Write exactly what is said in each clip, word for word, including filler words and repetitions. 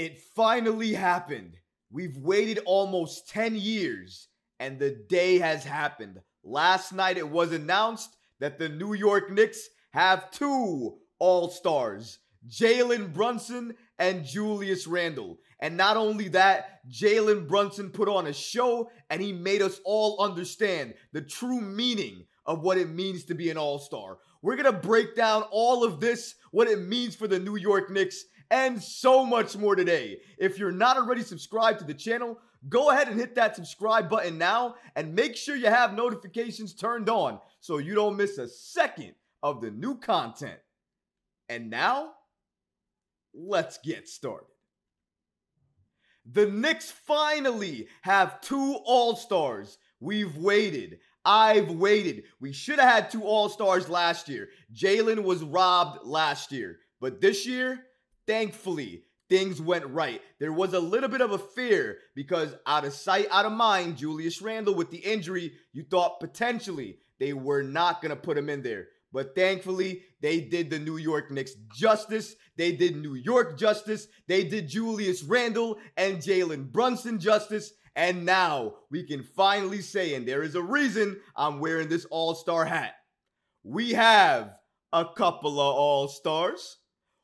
It finally happened. We've waited almost ten years, and the day has happened. Last night it was announced that the New York Knicks have two All-Stars, Jalen Brunson and Julius Randle. And not only that, Jalen Brunson put on a show, and he made us all understand the true meaning of what it means to be an All-Star. We're going to break down all of this, what it means for the New York Knicks, and so much more today. If you're not already subscribed to the channel, go ahead and hit that subscribe button now and make sure you have notifications turned on so you don't miss a second of the new content. And now, let's get started. The Knicks finally have two All-Stars. We've waited. I've waited. We should have had two All-Stars last year. Jalen was robbed last year. But this year, thankfully, things went right. There was a little bit of a fear because out of sight, out of mind, Julius Randle with the injury, you thought potentially they were not going to put him in there. But thankfully, they did the New York Knicks justice. They did New York justice. They did Julius Randle and Jalen Brunson justice. And now we can finally say, and there is a reason I'm wearing this All-Star hat, we have a couple of All-Stars.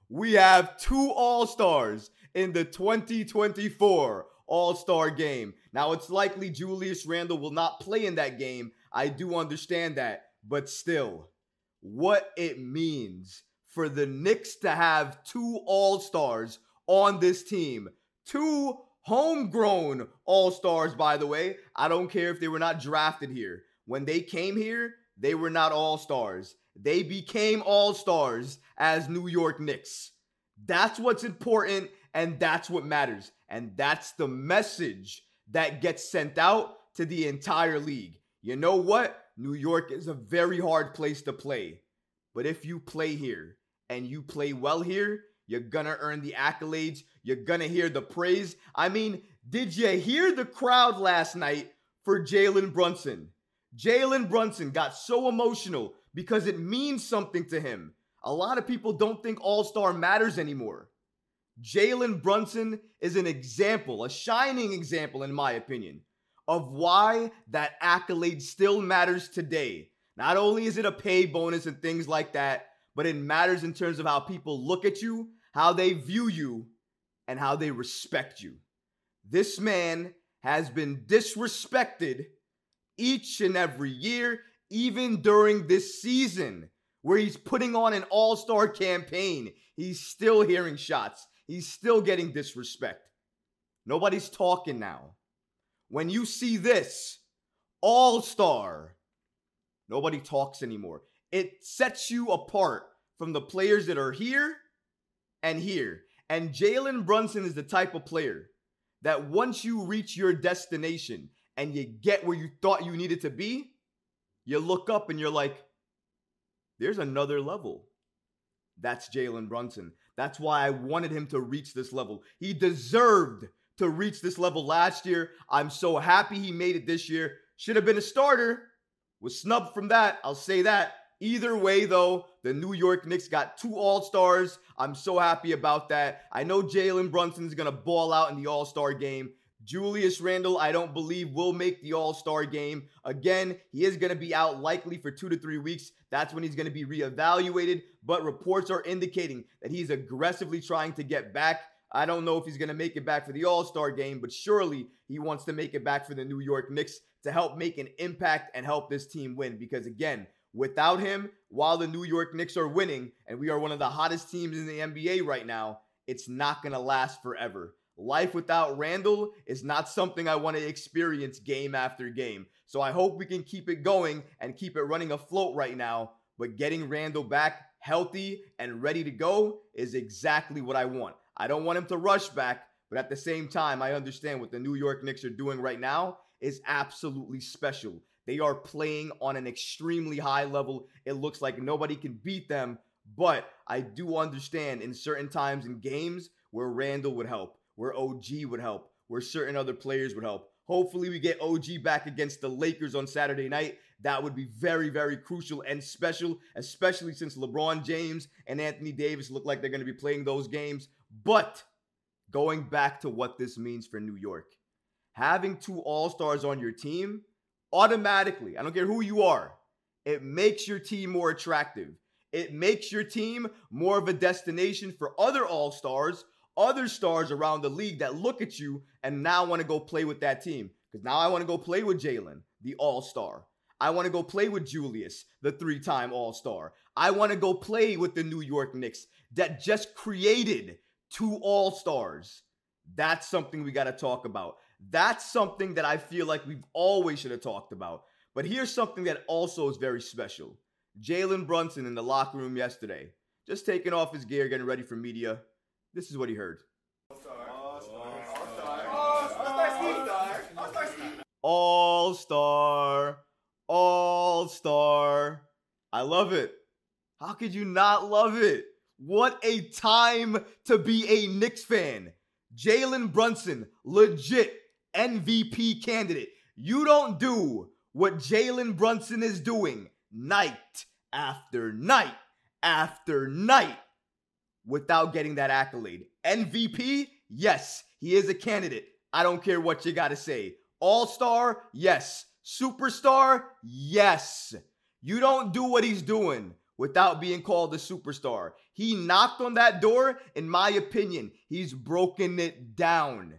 We have two All-Stars in the twenty twenty-four All-Star game. Now, it's likely Julius Randle will not play in that game. I do understand that. But still, what it means for the Knicks to have two All-Stars on this team. Two homegrown All-Stars, by the way. I don't care if they were not drafted here. When they came here, they were not All-Stars. They became All-Stars as New York Knicks. That's what's important, and that's what matters. And that's the message that gets sent out to the entire league. You know what? New York is a very hard place to play. But if you play here, and you play well here, you're gonna earn the accolades. You're gonna hear the praise. I mean, did you hear the crowd last night for Jalen Brunson? Jalen Brunson got so emotional because it means something to him. A lot of people don't think All-Star matters anymore. Jalen Brunson is an example, a shining example, in my opinion, of why that accolade still matters today. Not only is it a pay bonus and things like that, but it matters in terms of how people look at you, how they view you, and how they respect you. This man has been disrespected each and every year, even during this season where he's putting on an All-Star campaign. He's still hearing shots. He's still getting disrespect. Nobody's talking now. When you see this, All-Star, nobody talks anymore. It sets you apart from the players that are here and here. And Jalen Brunson is the type of player that once you reach your destination and you get where you thought you needed to be, you look up and you're like, there's another level. That's Jalen Brunson. That's why I wanted him to reach this level. He deserved to reach this level last year. I'm so happy he made it this year. Should have been a starter. Was snubbed from that. I'll say that. Either way, though, the New York Knicks got two All-Stars. I'm so happy about that. I know Jalen Brunson's going to ball out in the All-Star game. Julius Randle, I don't believe, will make the All-Star game. Again, he is going to be out likely for two to three weeks. That's when he's going to be reevaluated. But reports are indicating that he's aggressively trying to get back. I don't know if he's going to make it back for the All-Star game, but surely he wants to make it back for the New York Knicks to help make an impact and help this team win. Because again, without him, while the New York Knicks are winning, and we are one of the hottest teams in the N B A right now, it's not going to last forever. Life without Randle is not something I want to experience game after game. So I hope we can keep it going and keep it running afloat right now. But getting Randle back healthy and ready to go is exactly what I want. I don't want him to rush back, but at the same time, I understand what the New York Knicks are doing right now is absolutely special. They are playing on an extremely high level. It looks like nobody can beat them, but I do understand in certain times in games where Randle would help, where O G would help, where certain other players would help. Hopefully we get O G back against the Lakers on Saturday night. That would be very, very crucial and special, especially since LeBron James and Anthony Davis look like they're going to be playing those games. But going back to what this means for New York. Having two all-stars on your team automatically, I don't care who you are, it makes your team more attractive. It makes your team more of a destination for other all-stars, other stars around the league that look at you and now want to go play with that team. Because now I want to go play with Jalen, the all-star. I want to go play with Julius, the three-time all-star. I want to go play with the New York Knicks that just created two all-stars. That's something we got to talk about. That's something that I feel like we've always should have talked about. But here's something that also is very special. Jalen Brunson in the locker room yesterday, just taking off his gear, getting ready for media. This is what he heard. All-star. All-star. I love it. How could you not love it? What a time to be a Knicks fan. Jalen Brunson, legit M V P candidate. You don't do what Jalen Brunson is doing night after night after night without getting that accolade. M V P, yes, he is a candidate. I don't care what you got to say. All-star, yes. Superstar, yes. You don't do what he's doing without being called a superstar. He knocked on that door. In my opinion, he's broken it down.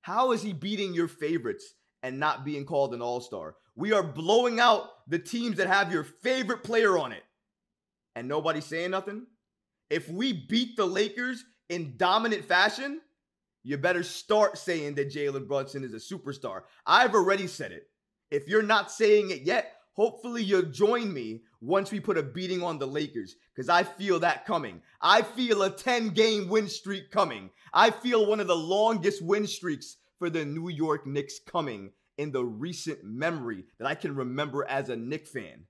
How is he beating your favorites and not being called an all-star? We are blowing out the teams that have your favorite player on it. And nobody's saying nothing? If we beat the Lakers in dominant fashion, you better start saying that Jalen Brunson is a superstar. I've already said it. If you're not saying it yet, hopefully you'll join me once we put a beating on the Lakers, because I feel that coming. I feel a ten-game win streak coming. I feel one of the longest win streaks for the New York Knicks coming in the recent memory that I can remember as a Knicks fan.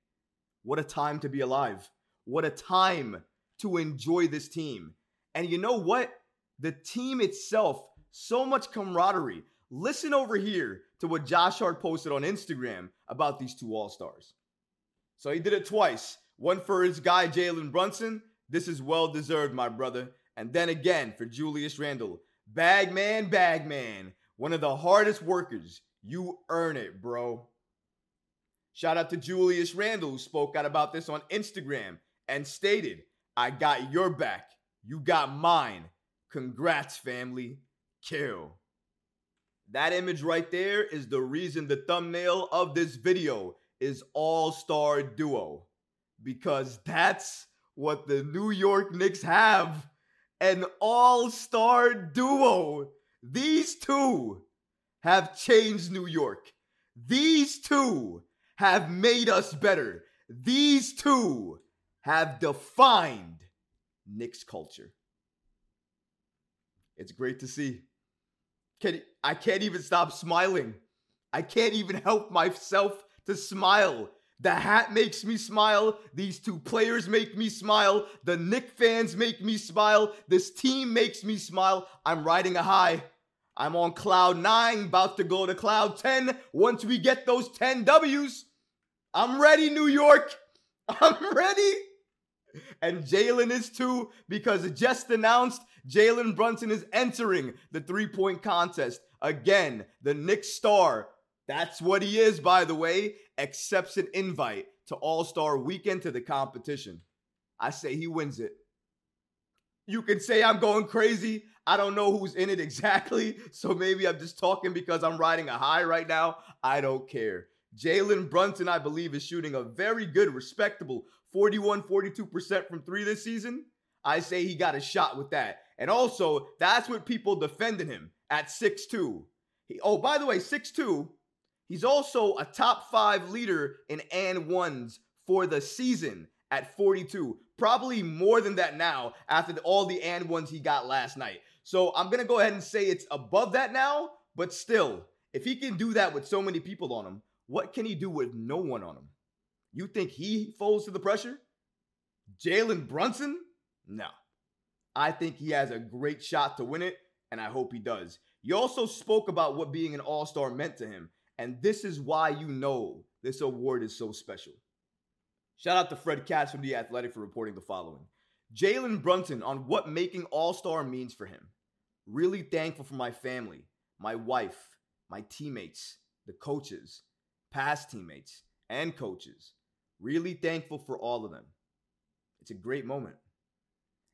What a time to be alive. What a time to enjoy this team. And you know what? The team itself, so much camaraderie. Listen over here to what Josh Hart posted on Instagram about these two all-stars. So he did it twice. One for his guy, Jalen Brunson. This is well-deserved, my brother. And then again for Julius Randle. Bagman, bagman. One of the hardest workers. You earn it, bro. Shout out to Julius Randle, who spoke out about this on Instagram and stated, I got your back. You got mine. Congrats, family. Kill. That image right there is the reason the thumbnail of this video is All-Star Duo. Because that's what the New York Knicks have. An All-Star Duo. These two have changed New York. These two have made us better. These two have defined Knicks culture. It's great to see. Can, I can't even stop smiling. I can't even help myself to smile. The hat makes me smile. These two players make me smile. The Knicks fans make me smile. This team makes me smile. I'm riding a high. I'm on cloud nine, about to go to cloud ten. Once we get those ten W's, I'm ready, New York. I'm ready. And Jalen is too, because it just announced Jalen Brunson is entering the three-point contest. Again, the Knicks star. That's what he is, by the way. Accepts an invite to All-Star Weekend to the competition. I say he wins it. You can say I'm going crazy. I don't know who's in it exactly. So maybe I'm just talking because I'm riding a high right now. I don't care. Jalen Brunson, I believe, is shooting a very good, respectable forty-one, forty-two percent from three this season. I say he got a shot with that. And also, that's what people defending him at six two. He, oh, by the way, six two, he's also a top five leader in and ones for the season at forty-two. Probably more than that now after the, all the and ones he got last night. So I'm going to go ahead and say it's above that now, but still, if he can do that with so many people on him, what can he do with no one on him? You think he folds to the pressure? Jalen Brunson? No. I think he has a great shot to win it, and I hope he does. You also spoke about what being an all-star meant to him, and this is why you know this award is so special. Shout out to Fred Katz from The Athletic for reporting the following. Jalen Brunson on what making all-star means for him. Really thankful for my family, my wife, my teammates, the coaches, past teammates, and coaches. Really thankful for all of them. It's a great moment.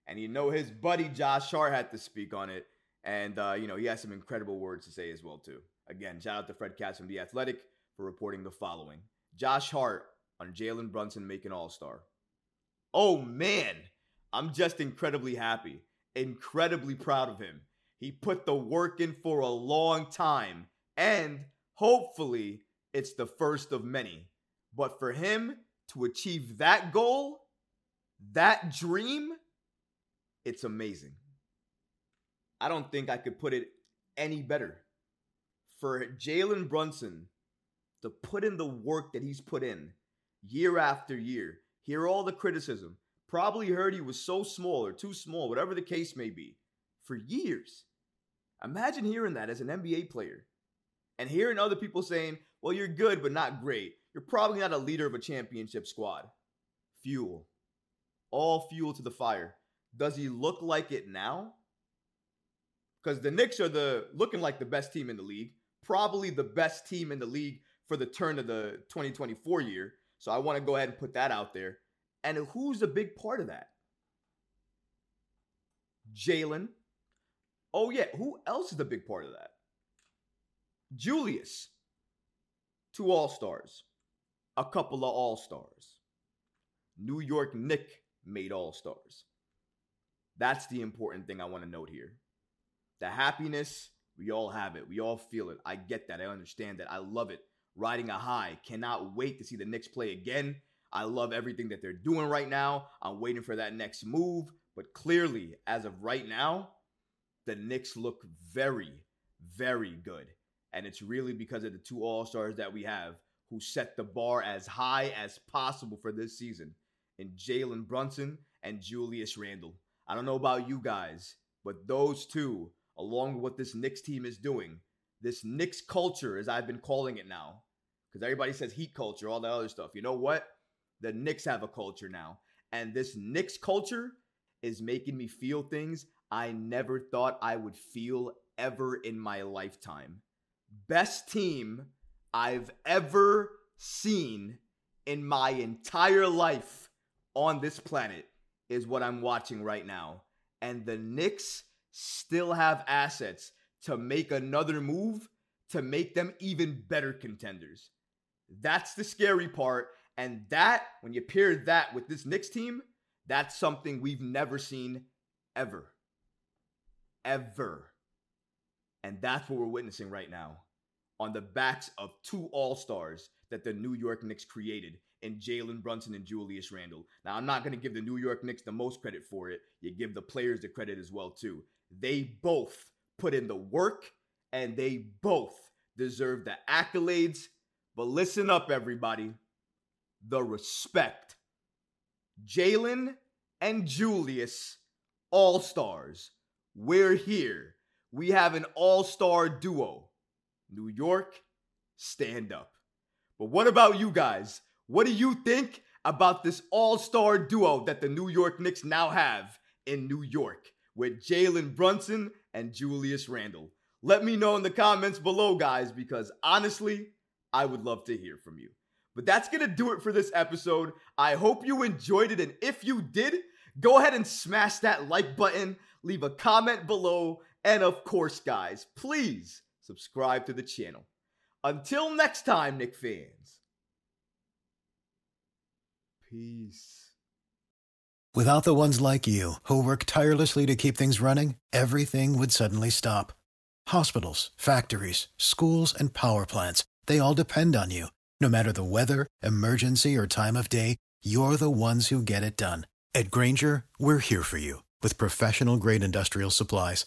And you know his buddy Josh Hart had to speak on it. And, uh, you know, he has some incredible words to say as well, too. Again, shout out to Fred Katz from The Athletic for reporting the following. Josh Hart on Jalen Brunson making All-Star. Oh, man, I'm just incredibly happy, incredibly proud of him. He put the work in for a long time, and hopefully it's the first of many. But for him to achieve that goal, that dream, it's amazing. I don't think I could put it any better. For Jalen Brunson to put in the work that he's put in year after year, hear all the criticism, probably heard he was so small or too small, whatever the case may be, for years. Imagine hearing that as an N B A player and hearing other people saying, well, you're good, but not great. You're probably not a leader of a championship squad. Fuel. All fuel to the fire. Does he look like it now? Because the Knicks are the looking like the best team in the league. Probably the best team in the league for the turn of the twenty twenty-four year. So I want to go ahead and put that out there. And who's a big part of that? Jalen. Oh, yeah. Who else is a big part of that? Julius. Two All-Stars. A couple of All-Stars. New York Knicks made All-Stars. That's the important thing I want to note here. The happiness, we all have it. We all feel it. I get that. I understand that. I love it. Riding a high. Cannot wait to see the Knicks play again. I love everything that they're doing right now. I'm waiting for that next move. But clearly, as of right now, the Knicks look very, very good. And it's really because of the two All-Stars that we have who set the bar as high as possible for this season in Jalen Brunson and Julius Randle. I don't know about you guys, but those two, along with what this Knicks team is doing, this Knicks culture, as I've been calling it now, because everybody says heat culture, all that other stuff. You know what? The Knicks have a culture now. And this Knicks culture is making me feel things I never thought I would feel ever in my lifetime. Best team I've ever seen in my entire life on this planet is what I'm watching right now. And the Knicks still have assets to make another move to make them even better contenders. That's the scary part. And that, when you pair that with this Knicks team, that's something we've never seen ever. Ever. And that's what we're witnessing right now on the backs of two All-Stars that the New York Knicks created in Jalen Brunson and Julius Randle. Now, I'm not going to give the New York Knicks the most credit for it. You give the players the credit as well, too. They both put in the work, and they both deserve the accolades. But listen up, everybody. The respect. Jalen and Julius, All-Stars. We're here. We have an All-Star duo. New York, stand up. But what about you guys? What do you think about this All-Star duo that the New York Knicks now have in New York with Jalen Brunson and Julius Randle? Let me know in the comments below, guys, because honestly, I would love to hear from you. But that's going to do it for this episode. I hope you enjoyed it. And if you did, go ahead and smash that like button. Leave a comment below. And of course, guys, please subscribe to the channel. Until next time, Knicks fans. Peace. Without the ones like you, who work tirelessly to keep things running, everything would suddenly stop. Hospitals, factories, schools, and power plants, they all depend on you. No matter the weather, emergency, or time of day, you're the ones who get it done. At Granger, we're here for you with professional-grade industrial supplies.